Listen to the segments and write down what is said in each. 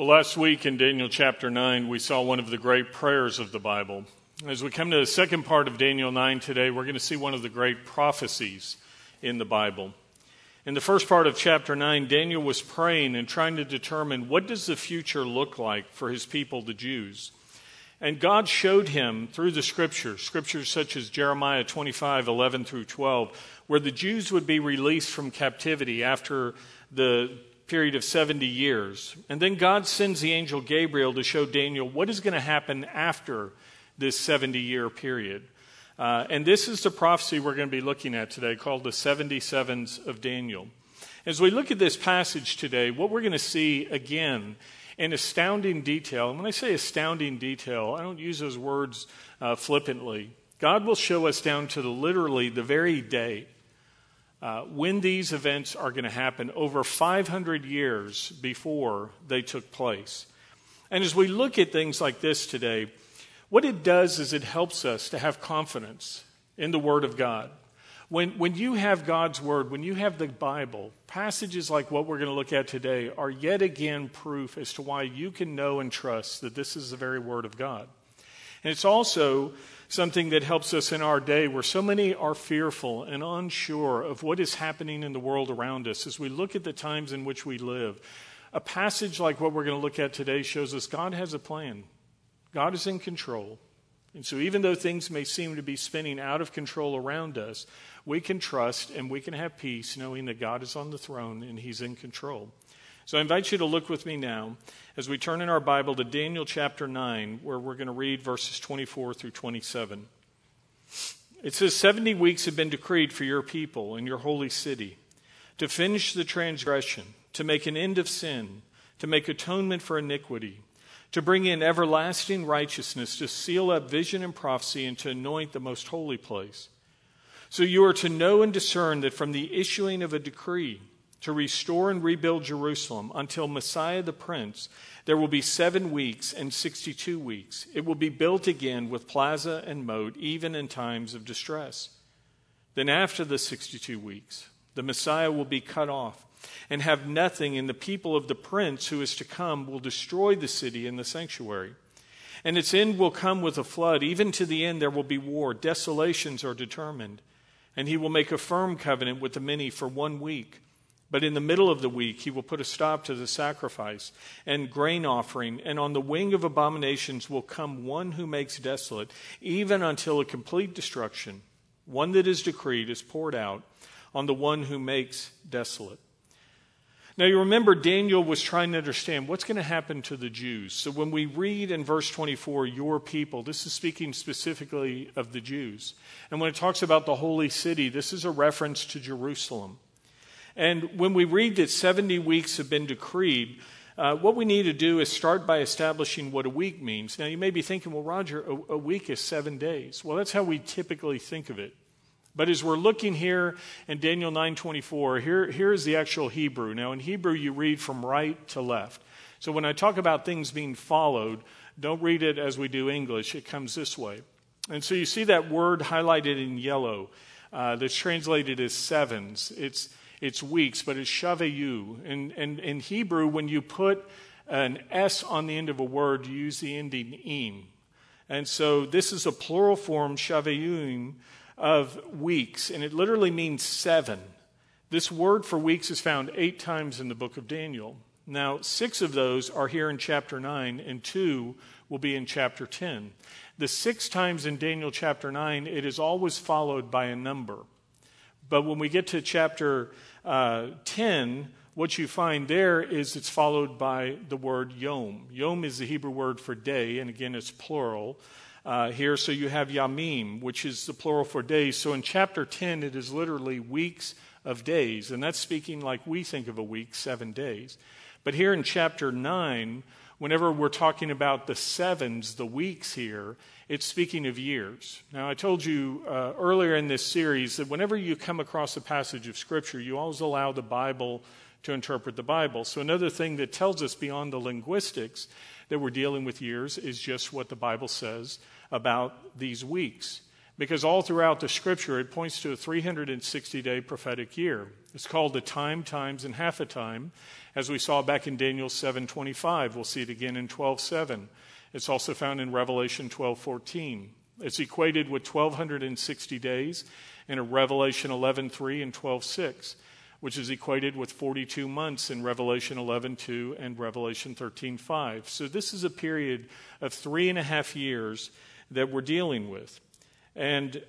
Well, last week in Daniel chapter 9, we saw one of the great prayers of the Bible. As we come to the second part of Daniel 9 today, we're going to see one of the great prophecies in the Bible. In the first part of chapter 9, Daniel was praying and trying to determine what does the future look like for his people, the Jews. And God showed him through the scriptures such as Jeremiah 25:11 through 12, where the Jews would be released from captivity after the period of 70 years. And then God sends the angel Gabriel to show Daniel what is going to happen after this 70-year period. And this is the prophecy we're going to be looking at today called the 77s of Daniel. As we look at this passage today, what we're going to see again in astounding detail, and when I say astounding detail, I don't use those words flippantly. God will show us down to the very day when these events are going to happen, over 500 years before they took place. And as we look at things like this today, what it does is it helps us to have confidence in the Word of God. When you have God's Word, when you have the Bible, passages like what we're going to look at today are yet again proof as to why you can know and trust that this is the very Word of God. And it's also something that helps us in our day where so many are fearful and unsure of what is happening in the world around us as we look at the times in which we live. A passage like what we're going to look at today shows us God has a plan. God is in control. And so even though things may seem to be spinning out of control around us, we can trust and we can have peace knowing that God is on the throne and he's in control. So I invite you to look with me now as we turn in our Bible to Daniel chapter 9, where we're going to read verses 24 through 27. It says, 70 weeks have been decreed for your people and your holy city, to finish the transgression, to make an end of sin, to make atonement for iniquity, to bring in everlasting righteousness, to seal up vision and prophecy, and to anoint the most holy place. So you are to know and discern that from the issuing of a decree to restore and rebuild Jerusalem until Messiah the Prince, there will be 7 weeks and 62 weeks. It will be built again with plaza and moat, even in times of distress. Then after the 62 weeks, the Messiah will be cut off and have nothing, and the people of the prince who is to come will destroy the city and the sanctuary. And its end will come with a flood. Even to the end there will be war. Desolations are determined. And he will make a firm covenant with the many for 1 week. But in the middle of the week he will put a stop to the sacrifice and grain offering, and on the wing of abominations will come one who makes desolate, even until a complete destruction, one that is decreed, is poured out on the one who makes desolate. Now you remember Daniel was trying to understand what's going to happen to the Jews. So when we read in verse 24, your people, this is speaking specifically of the Jews. And when it talks about the holy city, this is a reference to Jerusalem. And when we read that 70 weeks have been decreed, what we need to do is start by establishing what a week means. Now you may be thinking, well, Roger, a week is 7 days. Well, that's how we typically think of it. But as we're looking here in Daniel 9:24, here is the actual Hebrew. Now in Hebrew you read from right to left. So when I talk about things being followed, don't read it as we do English. It comes this way. And so you see that word highlighted in yellow that's translated as sevens. It's weeks, but it's shavuot. And in Hebrew, when you put an S on the end of a word, you use the ending im. And so this is a plural form, shavuot, of weeks, and it literally means 7. This word for weeks is found 8 times in the book of Daniel. Now, 6 of those are here in chapter 9, and 2 will be in chapter 10. The 6 times in Daniel chapter 9, it is always followed by a number. But when we get to chapter 10, what you find there is it's followed by the word yom. Yom is the Hebrew word for day, and again, it's plural. Here, so you have yamim, which is the plural for days. So in chapter 10, it is literally weeks of days. And that's speaking like we think of a week, 7 days. But here in chapter 9, whenever we're talking about the sevens, the weeks here, it's speaking of years. Now, I told you earlier in this series that whenever you come across a passage of Scripture, you always allow the Bible to interpret the Bible. So another thing that tells us beyond the linguistics that we're dealing with years is just what the Bible says about these weeks. because all throughout the scripture it points to a 360-day prophetic year. It's called the time, times, and half a time, as we saw back in Daniel 7:25. We'll see it again in 12:7. It's also found in Revelation 12:14. It's equated with 1,260 days in Revelation 11:3 and 12:6, which is equated with 42 months in Revelation 11:2 and Revelation 13:5. So this is a period of 3.5 years that we're dealing with. And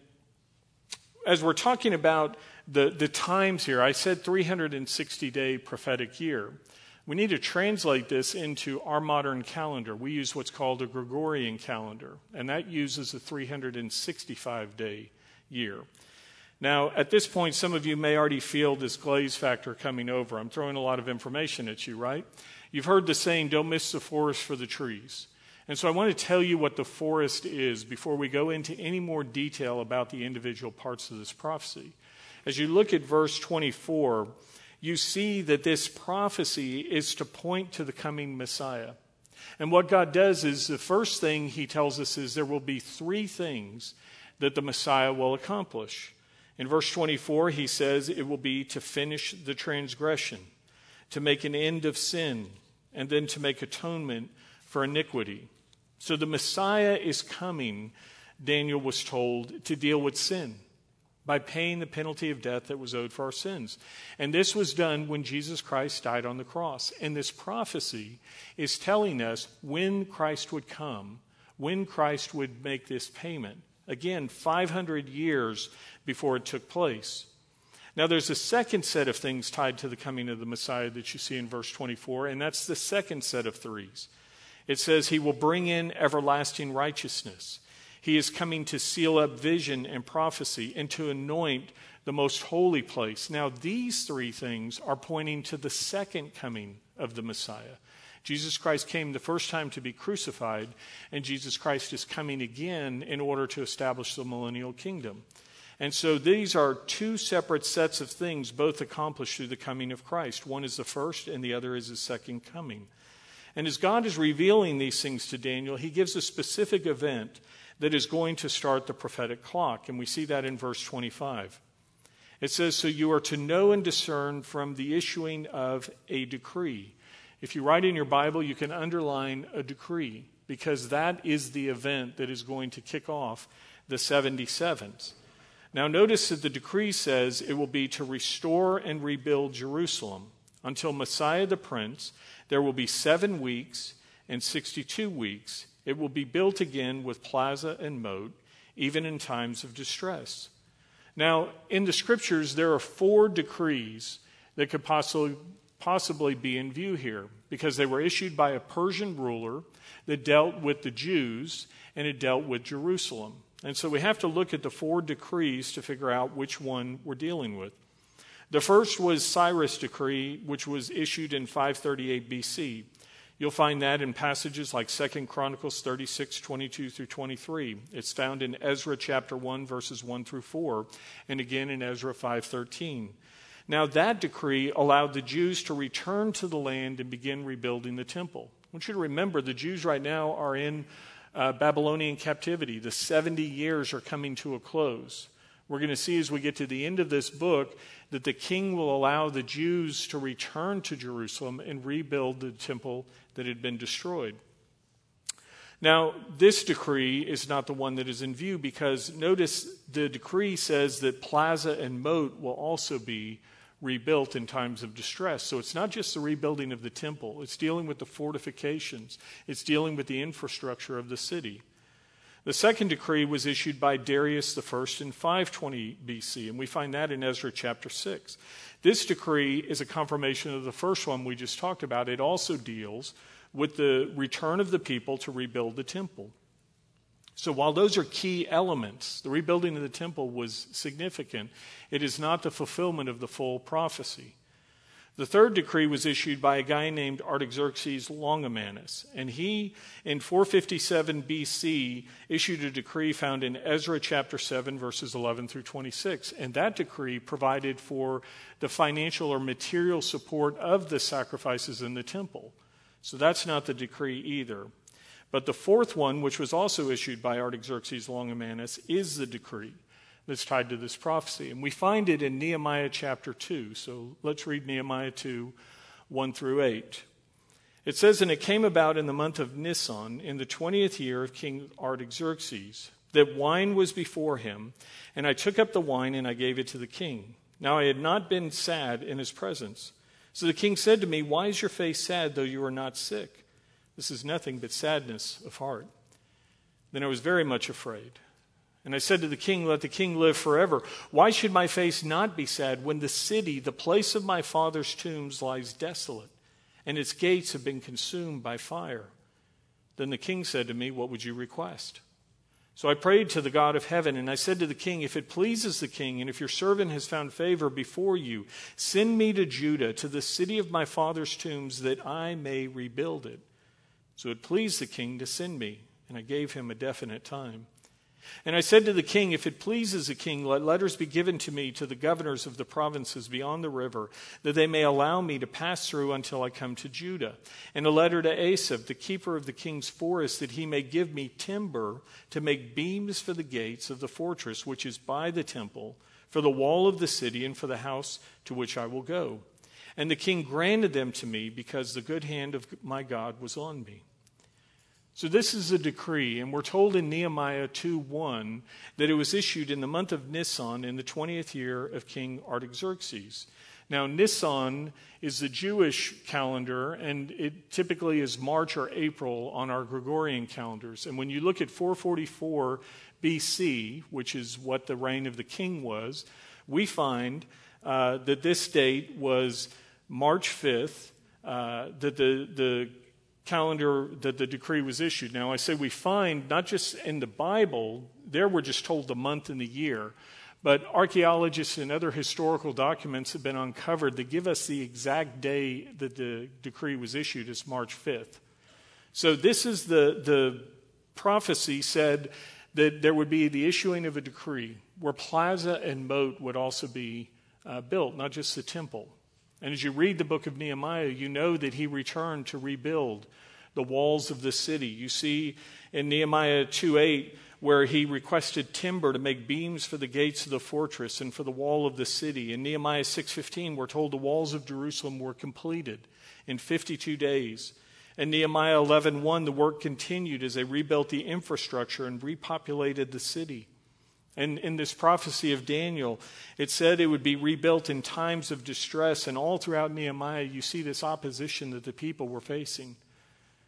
as we're talking about the times here, I said 360-day prophetic year. We need to translate this into our modern calendar. We use what's called a Gregorian calendar, and that uses a 365-day year. Now, at this point, some of you may already feel this glaze factor coming over. I'm throwing a lot of information at you, right? You've heard the saying, don't miss the forest for the trees. And so I want to tell you what the forest is before we go into any more detail about the individual parts of this prophecy. As you look at verse 24, you see that this prophecy is to point to the coming Messiah. And what God does is, the first thing he tells us is there will be three things that the Messiah will accomplish. In verse 24, he says it will be to finish the transgression, to make an end of sin, and then to make atonement for iniquity. So the Messiah is coming, Daniel was told, to deal with sin, by paying the penalty of death that was owed for our sins. And this was done when Jesus Christ died on the cross. And this prophecy is telling us when Christ would come, when Christ would make this payment. Again, 500 years before it took place. Now there's a second set of things tied to the coming of the Messiah that you see in verse 24, and that's the second set of threes. It says he will bring in everlasting righteousness. He is coming to seal up vision and prophecy and to anoint the most holy place. Now, these three things are pointing to the second coming of the Messiah. Jesus Christ came the first time to be crucified, and Jesus Christ is coming again in order to establish the millennial kingdom. And so these are two separate sets of things, both accomplished through the coming of Christ. One is the first, and the other is his second coming. And as God is revealing these things to Daniel, he gives a specific event that is going to start the prophetic clock. And we see that in verse 25. It says, so you are to know and discern from the issuing of a decree. If you write in your Bible, you can underline a decree, because that is the event that is going to kick off the 70 sevens. Now notice that the decree says it will be to restore and rebuild Jerusalem. Until Messiah the Prince, there will be 7 weeks and 62 weeks. It will be built again with plaza and moat, even in times of distress. Now, in the scriptures, there are 4 decrees that could possibly be in view here, because they were issued by a Persian ruler that dealt with the Jews, and it dealt with Jerusalem. And so we have to look at the 4 decrees to figure out which one we're dealing with. The first was Cyrus' decree, which was issued in 538 BC. You'll find that in passages like 2 Chronicles 36:22 through 23. It's found in Ezra chapter 1, verses 1 through 4, and again in Ezra 5:13. Now that decree allowed the Jews to return to the land and begin rebuilding the temple. I want you to remember the Jews right now are in Babylonian captivity. The 70 years are coming to a close. We're going to see as we get to the end of this book that the king will allow the Jews to return to Jerusalem and rebuild the temple that had been destroyed. Now, this decree is not the one that is in view, because notice the decree says that plaza and moat will also be rebuilt in times of distress. So it's not just the rebuilding of the temple. It's dealing with the fortifications. It's dealing with the infrastructure of the city. The second decree was issued by Darius I in 520 BC, and we find that in Ezra chapter 6. This decree is a confirmation of the first one we just talked about. It also deals with the return of the people to rebuild the temple. So while those are key elements, the rebuilding of the temple was significant, it is not the fulfillment of the full prophecy. The third decree was issued by a guy named Artaxerxes Longimanus, and he, in 457 BC, issued a decree found in Ezra chapter 7, verses 11 through 26, and that decree provided for the financial or material support of the sacrifices in the temple. So that's not the decree either. But the fourth one, which was also issued by Artaxerxes Longimanus, is the decree that's tied to this prophecy. And we find it in Nehemiah chapter 2. So let's read Nehemiah 2, 1 through 8. It says, "And it came about in the month of Nisan, in the 20th year of King Artaxerxes, that wine was before him, and I took up the wine and I gave it to the king. Now I had not been sad in his presence. So the king said to me, 'Why is your face sad, though you are not sick? This is nothing but sadness of heart.' Then I was very much afraid. And I said to the king, 'Let the king live forever. Why should my face not be sad when the city, the place of my father's tombs, lies desolate, and its gates have been consumed by fire?' Then the king said to me, 'What would you request?' So I prayed to the God of heaven, and I said to the king, 'If it pleases the king, and if your servant has found favor before you, send me to Judah, to the city of my father's tombs, that I may rebuild it.' So it pleased the king to send me, and I gave him a definite time. And I said to the king, 'If it pleases the king, let letters be given to me to the governors of the provinces beyond the river, that they may allow me to pass through until I come to Judah, and a letter to Asaph, the keeper of the king's forest, that he may give me timber to make beams for the gates of the fortress, which is by the temple, for the wall of the city, and for the house to which I will go.' And the king granted them to me, because the good hand of my God was on me." So this is a decree, and we're told in Nehemiah 2:1 that it was issued in the month of Nisan in the 20th year of King Artaxerxes. Now, Nisan is the Jewish calendar, and it typically is March or April on our Gregorian calendars. And when you look at 444 BC, which is what the reign of the king was, we find that this date was March 5th, that the calendar that the decree was issued. Now, I say we find, not just in the Bible, there we're just told the month and the year, but archaeologists and other historical documents have been uncovered that give us the exact day that the decree was issued is March 5th. So this is the prophecy said that there would be the issuing of a decree where plaza and moat would also be built, not just the temple. And as you read the book of Nehemiah, you know that he returned to rebuild the walls of the city. You see in Nehemiah 2:8 where he requested timber to make beams for the gates of the fortress and for the wall of the city. In Nehemiah 6:15, we're told the walls of Jerusalem were completed in 52 days. In Nehemiah 11:1, the work continued as they rebuilt the infrastructure and repopulated the city. And in this prophecy of Daniel, it said it would be rebuilt in times of distress. And all throughout Nehemiah, you see this opposition that the people were facing.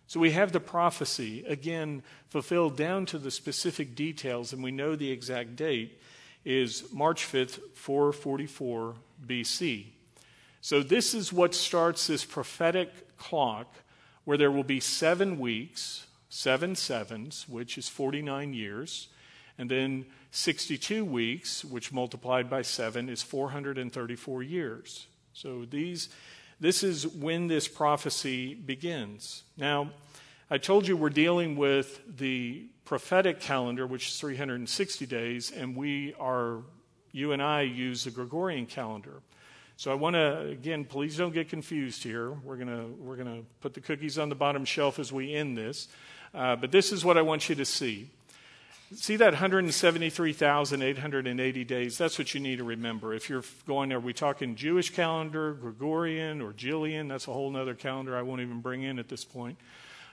So we have the prophecy, again, fulfilled down to the specific details. And we know the exact date is March 5th, 444 BC. So this is what starts this prophetic clock where there will be 7 weeks, 7 sevens, which is 49 years. And then 62 weeks, which multiplied by 7 is 434 years. So this is when this prophecy begins. Now, I told you we're dealing with the prophetic calendar, which is 360 days, and you and I use the Gregorian calendar. So I want to, again, please don't get confused here. We're gonna put the cookies on the bottom shelf as we end this. But this is what I want you to see. See that 173,880 days? That's what you need to remember. If you're going, are we talking Jewish calendar, Gregorian, or Julian? That's a whole other calendar I won't even bring in at this point.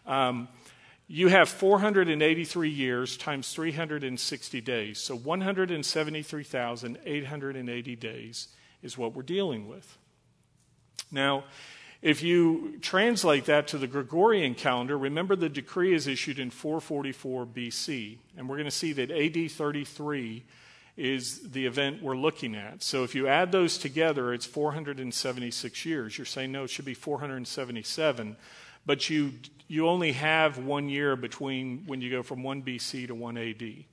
You have 483 years times 360 days. So 173,880 days is what we're dealing with. Now, if you translate that to the Gregorian calendar, remember the decree is issued in 444 BC. And we're going to see that AD 33 is the event we're looking at. So if you add those together, it's 476 years. You're saying, no, it should be 477. But you only have 1 year between when you go from 1 BC to 1 AD.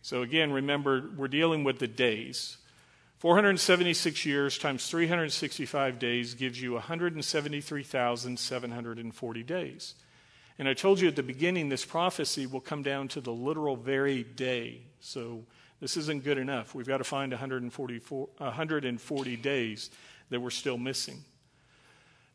So again, remember, we're dealing with the days. 476 years times 365 days gives you 173,740 days. And I told you at the beginning, this prophecy will come down to the literal very day. So this isn't good enough. We've got to find 140 days that we're still missing.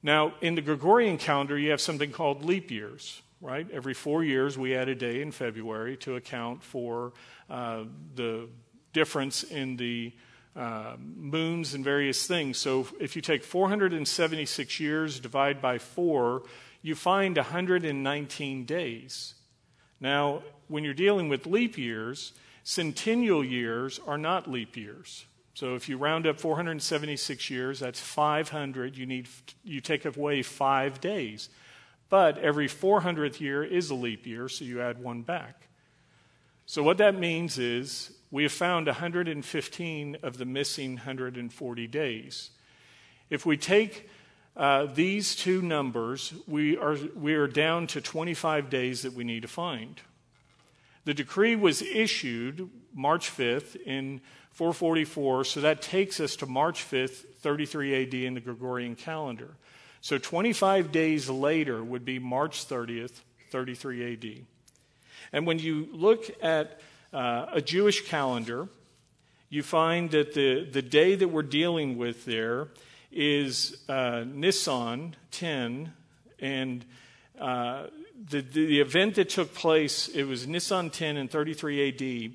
Now, in the Gregorian calendar, you have something called leap years. right? Every 4 years, we add a day in February to account for the difference in the moons and various things. So if you take 476 years, divide by 4, you find 119 days. Now, when you're dealing with leap years, centennial years are not leap years. So if you round up 476 years, that's 500. You take away 5 days. But every 400th year is a leap year, so you add one back. So what that means is we have found 115 of the missing 140 days. If we take these two numbers, we are down to 25 days that we need to find. The decree was issued March 5th in 444, so that takes us to March 5th, 33 AD in the Gregorian calendar. So 25 days later would be March 30th, 33 AD. And when you look at a Jewish calendar, you find that the day that we're dealing with there is Nisan 10, and the event that took place, it was Nisan 10 in 33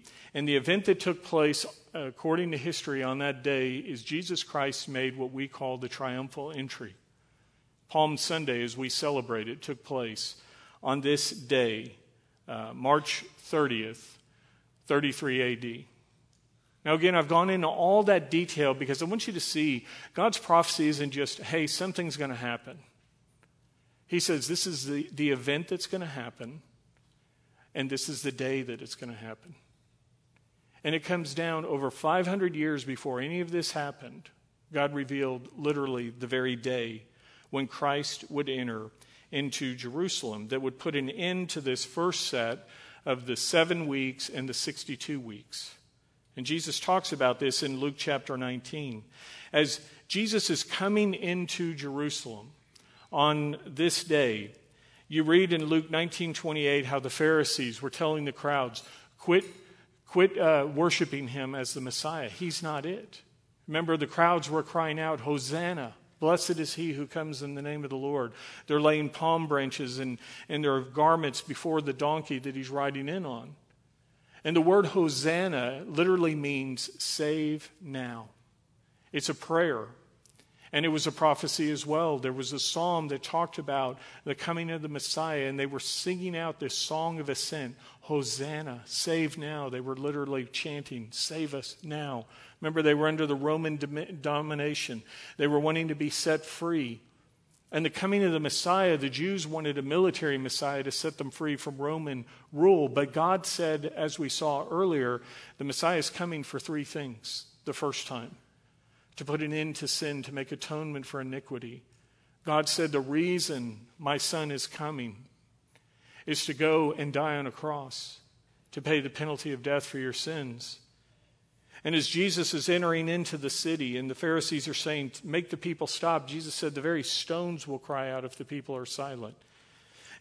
AD, and the event that took place according to history on that day is Jesus Christ made what we call the triumphal entry. Palm Sunday, as we celebrate it, took place on this day, March 30th, 33 AD. Now again, I've gone into all that detail because I want you to see God's prophecy isn't just, hey, something's going to happen. He says this is the event that's going to happen, and this is the day that it's going to happen. And it comes down over 500 years before any of this happened. God revealed literally the very day when Christ would enter into Jerusalem that would put an end to this first set of the 7 weeks and the 62 weeks. And Jesus talks about this in Luke chapter 19. As Jesus is coming into Jerusalem on this day, you read in Luke 19:28 how the Pharisees were telling the crowds, quit worshiping him as the Messiah. He's not it. Remember, the crowds were crying out, Hosanna, blessed is he who comes in the name of the Lord. They're laying palm branches and their garments before the donkey that he's riding in on. And the word Hosanna literally means save now. It's a prayer. And it was a prophecy as well. There was a psalm that talked about the coming of the Messiah, and they were singing out this song of ascent, Hosanna, save now. They were literally chanting, save us now. Remember, they were under the Roman domination. They were wanting to be set free. And the coming of the Messiah, the Jews wanted a military Messiah to set them free from Roman rule. But God said, as we saw earlier, the Messiah is coming for three things the first time. To put an end to sin, to make atonement for iniquity. God said, the reason my son is coming is to go and die on a cross, to pay the penalty of death for your sins. And as Jesus is entering into the city and the Pharisees are saying, make the people stop, Jesus said, the very stones will cry out if the people are silent.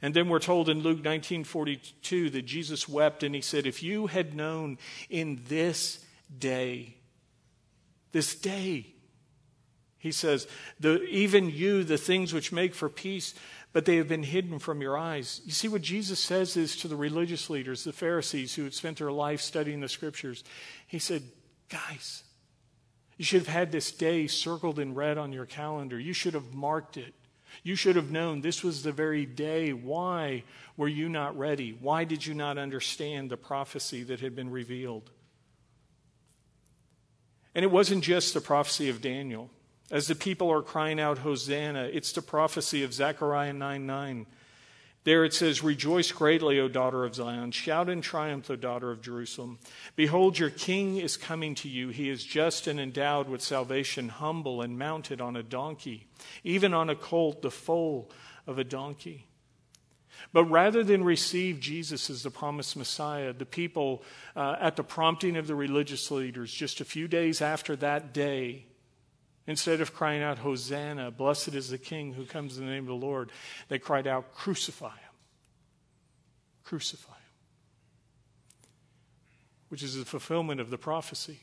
And then we're told in Luke 19:42 that Jesus wept and he said, if you had known in this day, he says, even you, the things which make for peace, but they have been hidden from your eyes. You see, what Jesus says is to the religious leaders, the Pharisees who had spent their life studying the scriptures. He said, guys, you should have had this day circled in red on your calendar. You should have marked it. You should have known this was the very day. Why were you not ready? Why did you not understand the prophecy that had been revealed? And it wasn't just the prophecy of Daniel. As the people are crying out, Hosanna, it's the prophecy of Zechariah 9:9. There it says, rejoice greatly, O daughter of Zion. Shout in triumph, O daughter of Jerusalem. Behold, your king is coming to you. He is just and endowed with salvation, humble and mounted on a donkey, even on a colt, the foal of a donkey. But rather than receive Jesus as the promised Messiah, the people, at the prompting of the religious leaders, just a few days after that day, instead of crying out, Hosanna, blessed is the King who comes in the name of the Lord, they cried out, crucify him. Crucify him. Which is the fulfillment of the prophecy.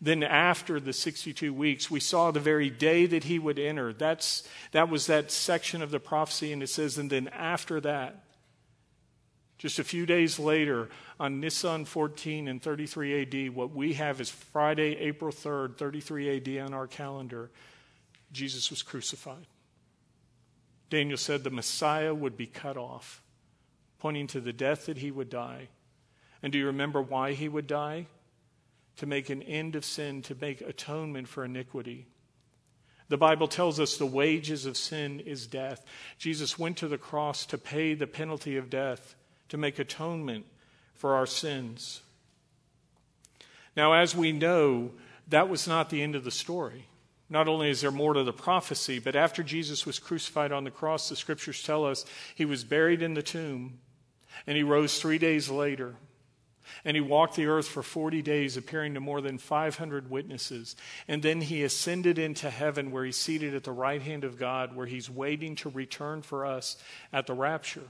Then after the 62 weeks, we saw the very day that he would enter. That was that section of the prophecy, and it says, and then after that, just a few days later, on Nisan 14 and 33 A.D., what we have is Friday, April 3rd, 33 A.D. on our calendar, Jesus was crucified. Daniel said the Messiah would be cut off, pointing to the death that he would die. And do you remember why he would die? To make an end of sin, to make atonement for iniquity. The Bible tells us the wages of sin is death. Jesus went to the cross to pay the penalty of death, to make atonement for our sins. Now, as we know, that was not the end of the story. Not only is there more to the prophecy, but after Jesus was crucified on the cross, the scriptures tell us he was buried in the tomb, and he rose 3 days later. And he walked the earth for 40 days, appearing to more than 500 witnesses. And then he ascended into heaven, where he's seated at the right hand of God, where he's waiting to return for us at the rapture.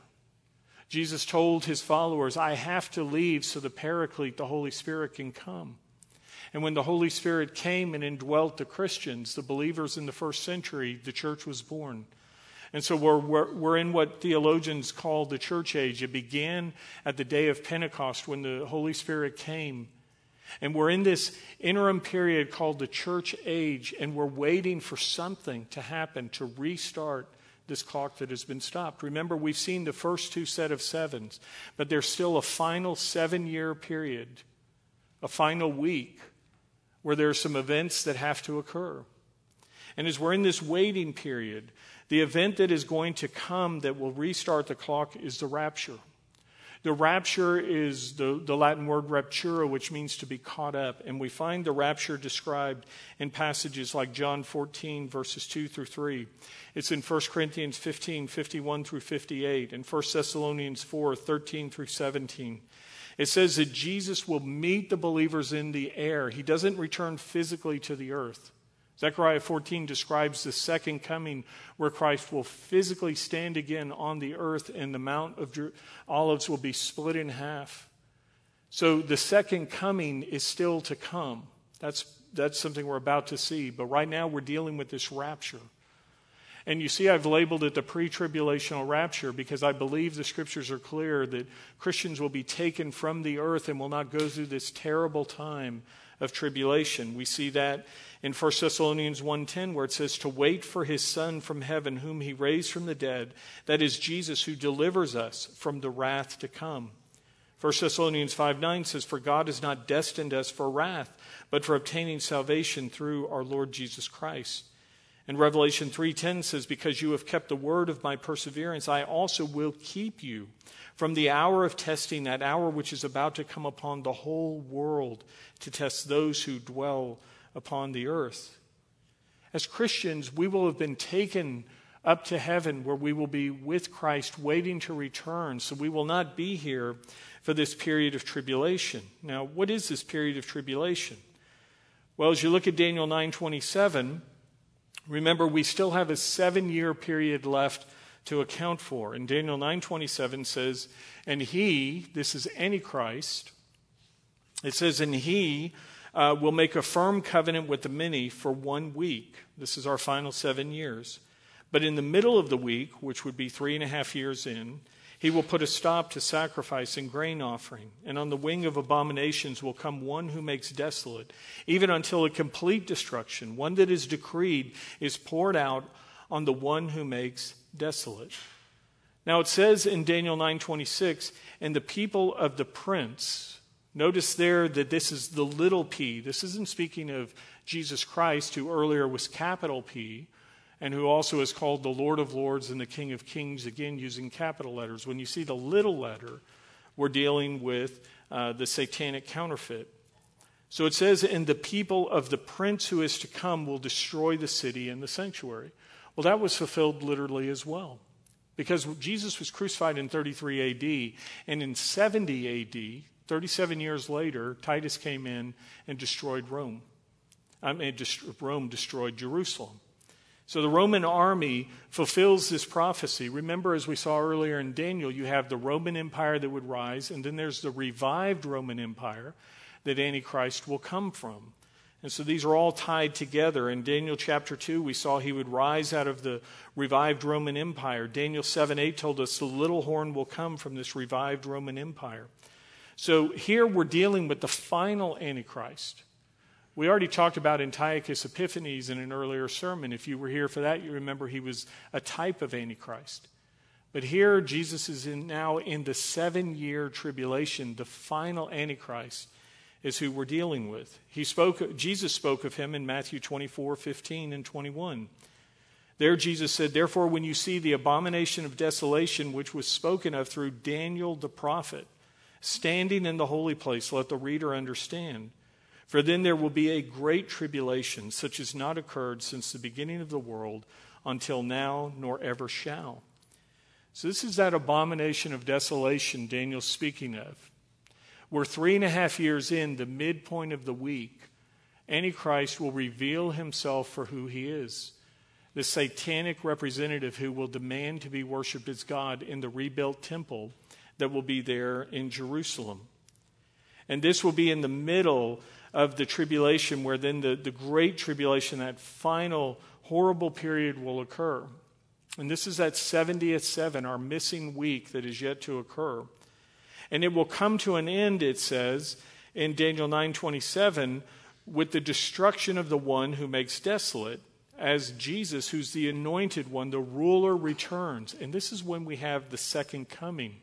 Jesus told his followers, I have to leave so the Paraclete, the Holy Spirit, can come. And when the Holy Spirit came and indwelt the Christians, the believers in the first century, the church was born. And so we're in what theologians call the church age. It began at the day of Pentecost when the Holy Spirit came. And we're in this interim period called the church age, and we're waiting for something to happen to restart this clock that has been stopped. Remember, we've seen the first two set of sevens, but there's still a final 7-year period, a final week, where there are some events that have to occur. And as we're in this waiting period, the event that is going to come that will restart the clock is the rapture. The rapture is the Latin word raptura, which means to be caught up. And we find the rapture described in passages like John 14, verses 2 through 3. It's in 1 Corinthians 15, 51 through 58, and 1 Thessalonians 4, 13 through 17. It says that Jesus will meet the believers in the air. He doesn't return physically to the earth. Zechariah 14 describes the second coming, where Christ will physically stand again on the earth and the Mount of Olives will be split in half. So the second coming is still to come. That's something we're about to see. But right now we're dealing with this rapture. And you see I've labeled it the pre-tribulational rapture because I believe the scriptures are clear that Christians will be taken from the earth and will not go through this terrible time of tribulation. We see that in 1 Thessalonians 1:10, where it says, to wait for his Son from heaven, whom he raised from the dead, that is Jesus, who delivers us from the wrath to come. 1 Thessalonians 5:9 says, for God has not destined us for wrath, but for obtaining salvation through our Lord Jesus Christ. And Revelation 3:10 says, because you have kept the word of my perseverance, I also will keep you from the hour of testing, that hour which is about to come upon the whole world to test those who dwell upon the earth. As Christians, we will have been taken up to heaven, where we will be with Christ waiting to return. So we will not be here for this period of tribulation. Now, what is this period of tribulation? Well, as you look at Daniel 9:27, remember, we still have a 7-year period left to account for. And Daniel 9:27 says, and he, this is Antichrist, it says, and he will make a firm covenant with the many for 1 week. This is our final 7 years. But in the middle of the week, which would be 3.5 years in, he will put a stop to sacrifice and grain offering, and on the wing of abominations will come one who makes desolate, even until a complete destruction, one that is decreed, is poured out on the one who makes desolate. Now it says in Daniel 9:26, and the people of the prince, notice there that this is the little p. This isn't speaking of Jesus Christ, who earlier was capital P, and who also is called the Lord of Lords and the King of Kings, again using capital letters. When you see the little letter, we're dealing with the satanic counterfeit. So it says, and the people of the prince who is to come will destroy the city and the sanctuary. Well, that was fulfilled literally as well, because Jesus was crucified in 33 AD, and in 70 AD, 37 years later, Titus came in and destroyed Rome. Rome destroyed Jerusalem. So the Roman army fulfills this prophecy. Remember, as we saw earlier in Daniel, you have the Roman Empire that would rise, and then there's the revived Roman Empire that Antichrist will come from. And so these are all tied together. In Daniel chapter 2, we saw he would rise out of the revived Roman Empire. Daniel 7:8 told us the little horn will come from this revived Roman Empire. So here we're dealing with the final Antichrist. We already talked about Antiochus Epiphanes in an earlier sermon. If you were here for that, you remember he was a type of Antichrist. But here Jesus is now in the 7-year tribulation. The final Antichrist is who we're dealing with. Jesus spoke of him in Matthew 24:15 and 21. There Jesus said, "Therefore when you see the abomination of desolation which was spoken of through Daniel the prophet, standing in the holy place, let the reader understand. For then there will be a great tribulation, such as not occurred since the beginning of the world until now, nor ever shall." So this is that abomination of desolation Daniel's speaking of. We're 3.5 years in, the midpoint of the week. Antichrist will reveal himself for who he is, the satanic representative who will demand to be worshipped as God in the rebuilt temple that will be there in Jerusalem. And this will be in the middle of the tribulation, where then the great tribulation, that final horrible period, will occur. And this is that 70th seven, our missing week that is yet to occur. And it will come to an end, it says, in Daniel 9:27, with the destruction of the one who makes desolate, as Jesus, who's the anointed one, the ruler, returns. And this is when we have the second coming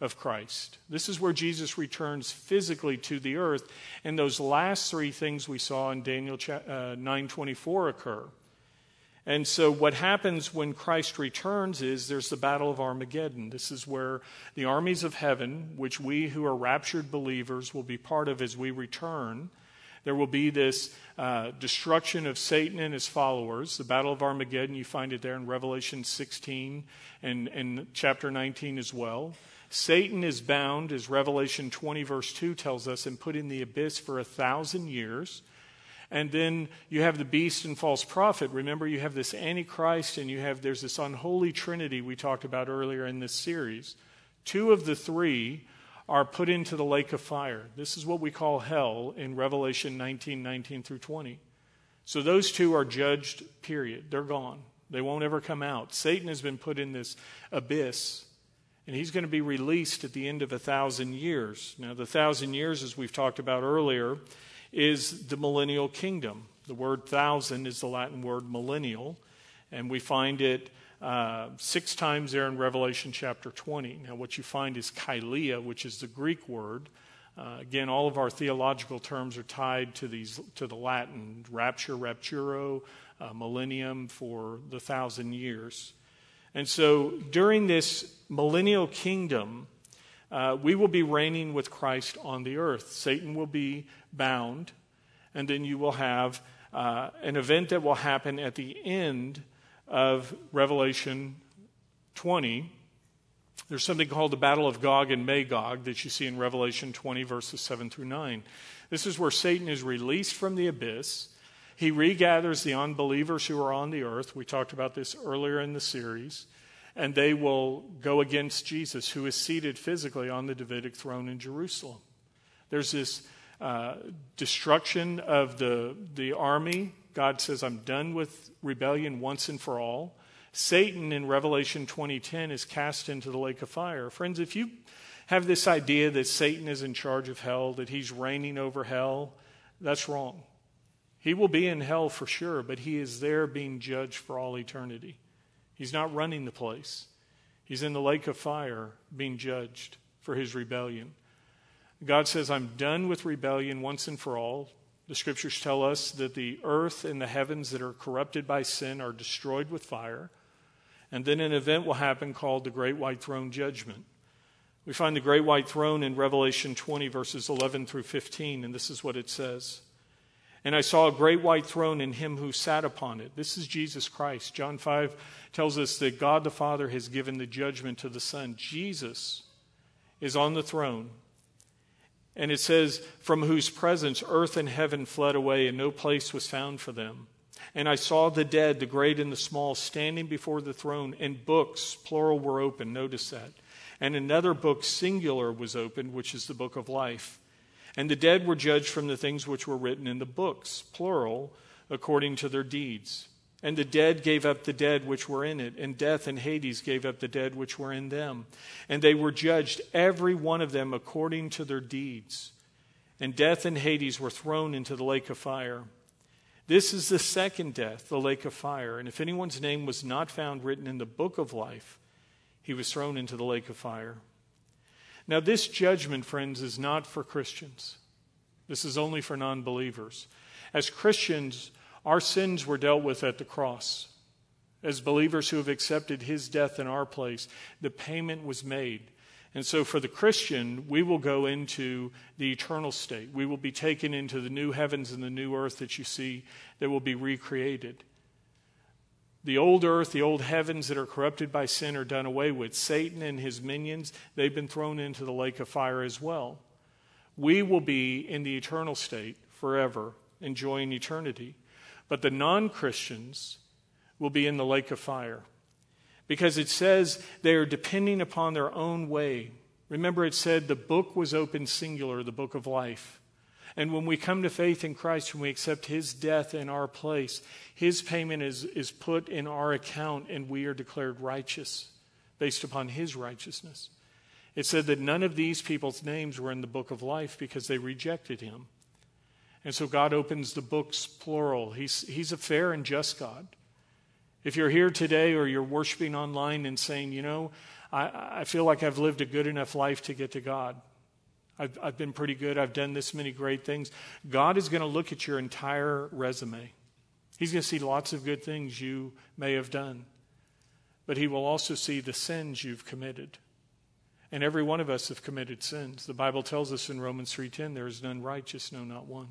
of Christ. This is where Jesus returns physically to the earth. And those last three things we saw in Daniel 9:24 occur. And so what happens when Christ returns is there's the battle of Armageddon. This is where the armies of heaven, which we who are raptured believers will be part of as we return, there will be this destruction of Satan and his followers. The battle of Armageddon, you find it there in Revelation 16 and chapter 19 as well. Satan is bound, as Revelation 20 verse 2 tells us, and put in the abyss for 1,000 years. And then you have the beast and false prophet. Remember, you have this Antichrist, and there's this unholy trinity we talked about earlier in this series. Two of the three are put into the lake of fire. This is what we call hell in Revelation 19:19 through 20. So those two are judged, period. They're gone. They won't ever come out. Satan has been put in this abyss, and he's going to be released at the end of 1,000 years. Now, the 1,000 years, as we've talked about earlier, is the millennial kingdom. The word 1,000 is the Latin word millennial, and we find it 6 times there in Revelation chapter 20. Now, what you find is kailia, which is the Greek word. Again, all of our theological terms are tied to the Latin. Rapture, rapturo, millennium for the 1,000 years. And so during this millennial kingdom, we will be reigning with Christ on the earth. Satan will be bound, and then you will have an event that will happen at the end of Revelation 20. There's something called the Battle of Gog and Magog that you see in Revelation 20, verses 7 through 9. This is where Satan is released from the abyss. He regathers the unbelievers who are on the earth. We talked about this earlier in the series. And they will go against Jesus, who is seated physically on the Davidic throne in Jerusalem. There's this destruction of the army. God says, "I'm done with rebellion once and for all." Satan in Revelation 20:10 is cast into the lake of fire. Friends, if you have this idea that Satan is in charge of hell, that he's reigning over hell, that's wrong. He will be in hell for sure, but he is there being judged for all eternity. He's not running the place. He's in the lake of fire being judged for his rebellion. God says, "I'm done with rebellion once and for all." The scriptures tell us that the earth and the heavens that are corrupted by sin are destroyed with fire. And then an event will happen called the Great White Throne Judgment. We find the Great White Throne in Revelation 20, verses 11 through 15, and this is what it says. "And I saw a great white throne and him who sat upon it." This is Jesus Christ. John 5 tells us that God the Father has given the judgment to the Son. Jesus is on the throne. And it says, "From whose presence earth and heaven fled away, and no place was found for them. And I saw the dead, the great and the small, standing before the throne, and books," plural, "were opened." Notice that. "And another book, singular, was opened, which is the book of life. And the dead were judged from the things which were written in the books, plural, according to their deeds. And the dead gave up the dead which were in it, and death and Hades gave up the dead which were in them. And they were judged, every one of them, according to their deeds. And death and Hades were thrown into the lake of fire. This is the second death, the lake of fire. And if anyone's name was not found written in the book of life, he was thrown into the lake of fire. Now, this judgment, friends, is not for Christians. This is only for non-believers. As Christians, our sins were dealt with at the cross. As believers who have accepted his death in our place, the payment was made. And so for the Christian, we will go into the eternal state. We will be taken into the new heavens and the new earth that you see that will be recreated. The old earth, the old heavens that are corrupted by sin are done away with. Satan and his minions, they've been thrown into the lake of fire as well. We will be in the eternal state forever, enjoying eternity. But the non-Christians will be in the lake of fire, because it says they are depending upon their own way. Remember, it said the book was open singular, the book of life. And when we come to faith in Christ, when we accept his death in our place, his payment is put in our account, and we are declared righteous based upon his righteousness. It said that none of these people's names were in the book of life because they rejected him. And so God opens the books, plural. He's a fair and just God. If you're here today or you're worshiping online and saying, you know, I feel like I've lived a good enough life to get to God. I've been pretty good. I've done this many great things. God is going to look at your entire resume. He's going to see lots of good things you may have done. But he will also see the sins you've committed. And every one of us have committed sins. The Bible tells us in Romans 3:10, there is none righteous, no, not one.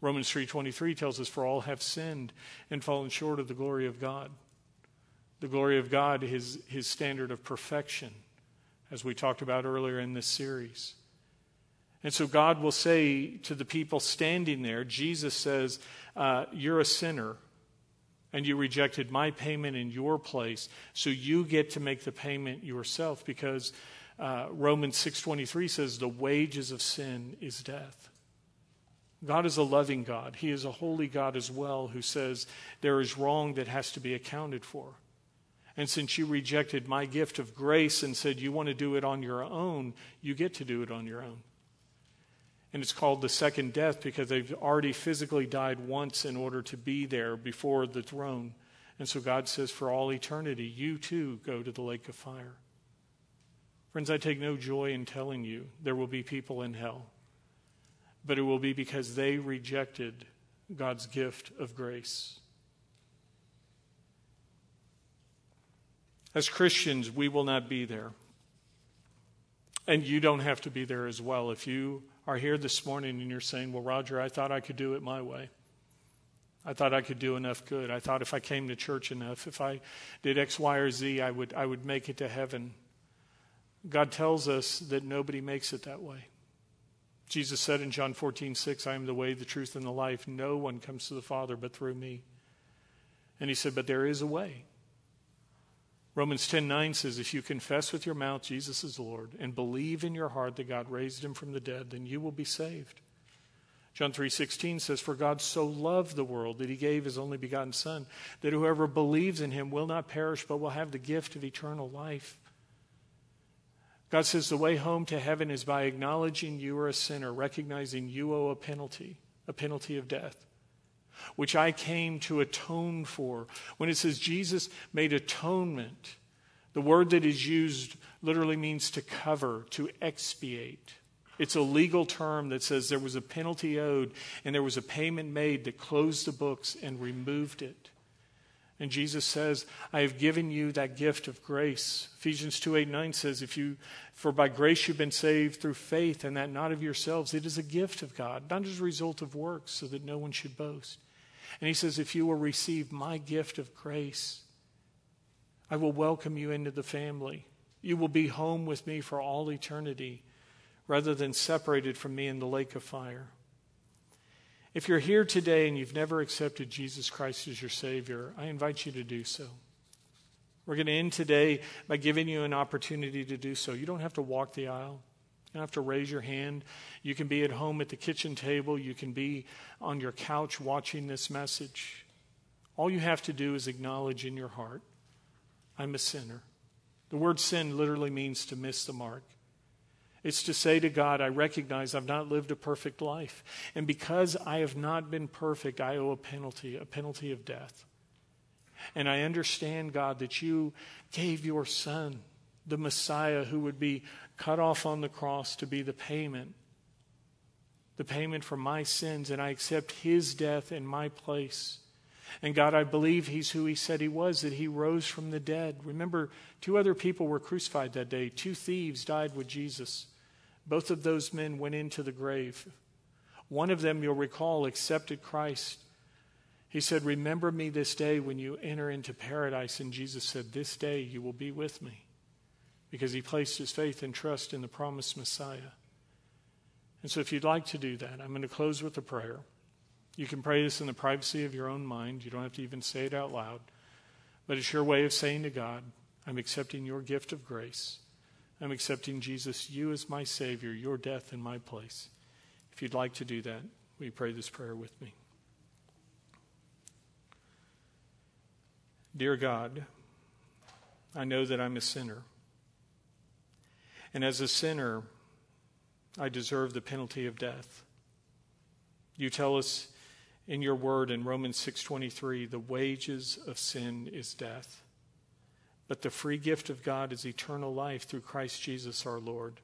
Romans 3:23 tells us, for all have sinned and fallen short of the glory of God. The glory of God is his standard of perfection, as we talked about earlier in this series. And so God will say to the people standing there, Jesus says, you're a sinner, and you rejected my payment in your place, so you get to make the payment yourself, because Romans 6:23 says the wages of sin is death. God is a loving God. He is a holy God as well, who says there is wrong that has to be accounted for. And since you rejected my gift of grace and said you want to do it on your own, you get to do it on your own. And it's called the second death because they've already physically died once in order to be there before the throne. And so God says for all eternity, you too go to the lake of fire. Friends, I take no joy in telling you there will be people in hell. But it will be because they rejected God's gift of grace. As Christians, we will not be there. And you don't have to be there as well. If you are here this morning and you're saying, well, Roger, I thought I could do it my way. I thought I could do enough good. I thought if I came to church enough, if I did X, Y, or Z, I would make it to heaven. God tells us that nobody makes it that way. Jesus said in John 14:6, I am the way, the truth, and the life. No one comes to the Father but through me. And he said, but there is a way. Romans 10:9 says, if you confess with your mouth Jesus is Lord and believe in your heart that God raised him from the dead, then you will be saved. John 3:16 says, for God so loved the world that he gave his only begotten Son, that whoever believes in him will not perish but will have the gift of eternal life. God says the way home to heaven is by acknowledging you are a sinner, recognizing you owe a penalty of death, which I came to atone for. When it says Jesus made atonement, the word that is used literally means to cover, to expiate. It's a legal term that says there was a penalty owed and there was a payment made that closed the books and removed it. And Jesus says, I have given you that gift of grace. Ephesians 2:8-9 says, for by grace you've been saved through faith, and that not of yourselves. It is a gift of God, not as a result of works, so that no one should boast. And he says, if you will receive my gift of grace, I will welcome you into the family. You will be home with me for all eternity, rather than separated from me in the lake of fire. If you're here today and you've never accepted Jesus Christ as your Savior, I invite you to do so. We're going to end today by giving you an opportunity to do so. You don't have to walk the aisle. You don't have to raise your hand. You can be at home at the kitchen table. You can be on your couch watching this message. All you have to do is acknowledge in your heart, I'm a sinner. The word sin literally means to miss the mark. It's to say to God, I recognize I've not lived a perfect life. And because I have not been perfect, I owe a penalty of death. And I understand, God, that you gave your son, the Messiah, who would be cut off on the cross to be the payment for my sins. And I accept his death in my place. And God, I believe he's who he said he was, that he rose from the dead. Remember, two other people were crucified that day. Two thieves died with Jesus. Both of those men went into the grave. One of them, you'll recall, accepted Christ. He said, remember me this day when you enter into paradise. And Jesus said, this day you will be with me. Because he placed his faith and trust in the promised Messiah. And so if you'd like to do that, I'm going to close with a prayer. You can pray this in the privacy of your own mind. You don't have to even say it out loud. But it's your way of saying to God, I'm accepting your gift of grace. I'm accepting, Jesus, you as my Savior, your death in my place. If you'd like to do that, will you pray this prayer with me? Dear God, I know that I'm a sinner. And as a sinner, I deserve the penalty of death. You tell us in your word in Romans 6:23, the wages of sin is death. But the free gift of God is eternal life through Christ Jesus our Lord.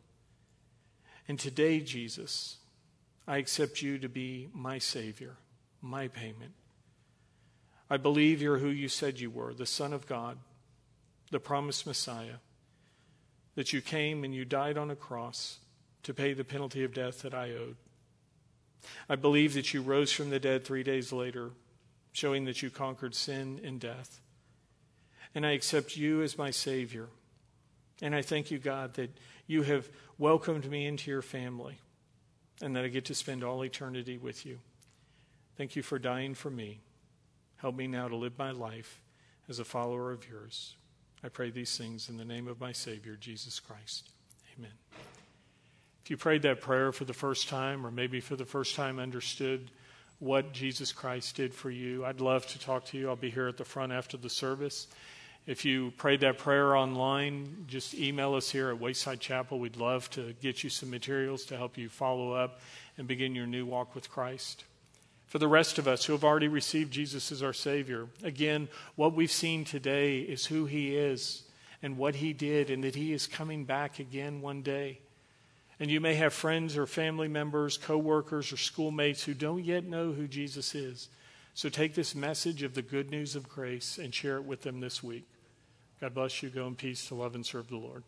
And today, Jesus, I accept you to be my Savior, my payment. I believe you're who you said you were, the Son of God, the promised Messiah, that you came and you died on a cross to pay the penalty of death that I owed. I believe that you rose from the dead 3 days later, showing that you conquered sin and death. And I accept you as my Savior. And I thank you, God, that you have welcomed me into your family and that I get to spend all eternity with you. Thank you for dying for me. Help me now to live my life as a follower of yours. I pray these things in the name of my Savior, Jesus Christ. Amen. If you prayed that prayer for the first time, or maybe for the first time understood what Jesus Christ did for you, I'd love to talk to you. I'll be here at the front after the service. If you prayed that prayer online, just email us here at Wayside Chapel. We'd love to get you some materials to help you follow up and begin your new walk with Christ. For the rest of us who have already received Jesus as our Savior, again, what we've seen today is who he is and what he did, and that he is coming back again one day. And you may have friends or family members, co-workers or schoolmates who don't yet know who Jesus is. So take this message of the good news of grace and share it with them this week. God bless you. Go in peace to love and serve the Lord.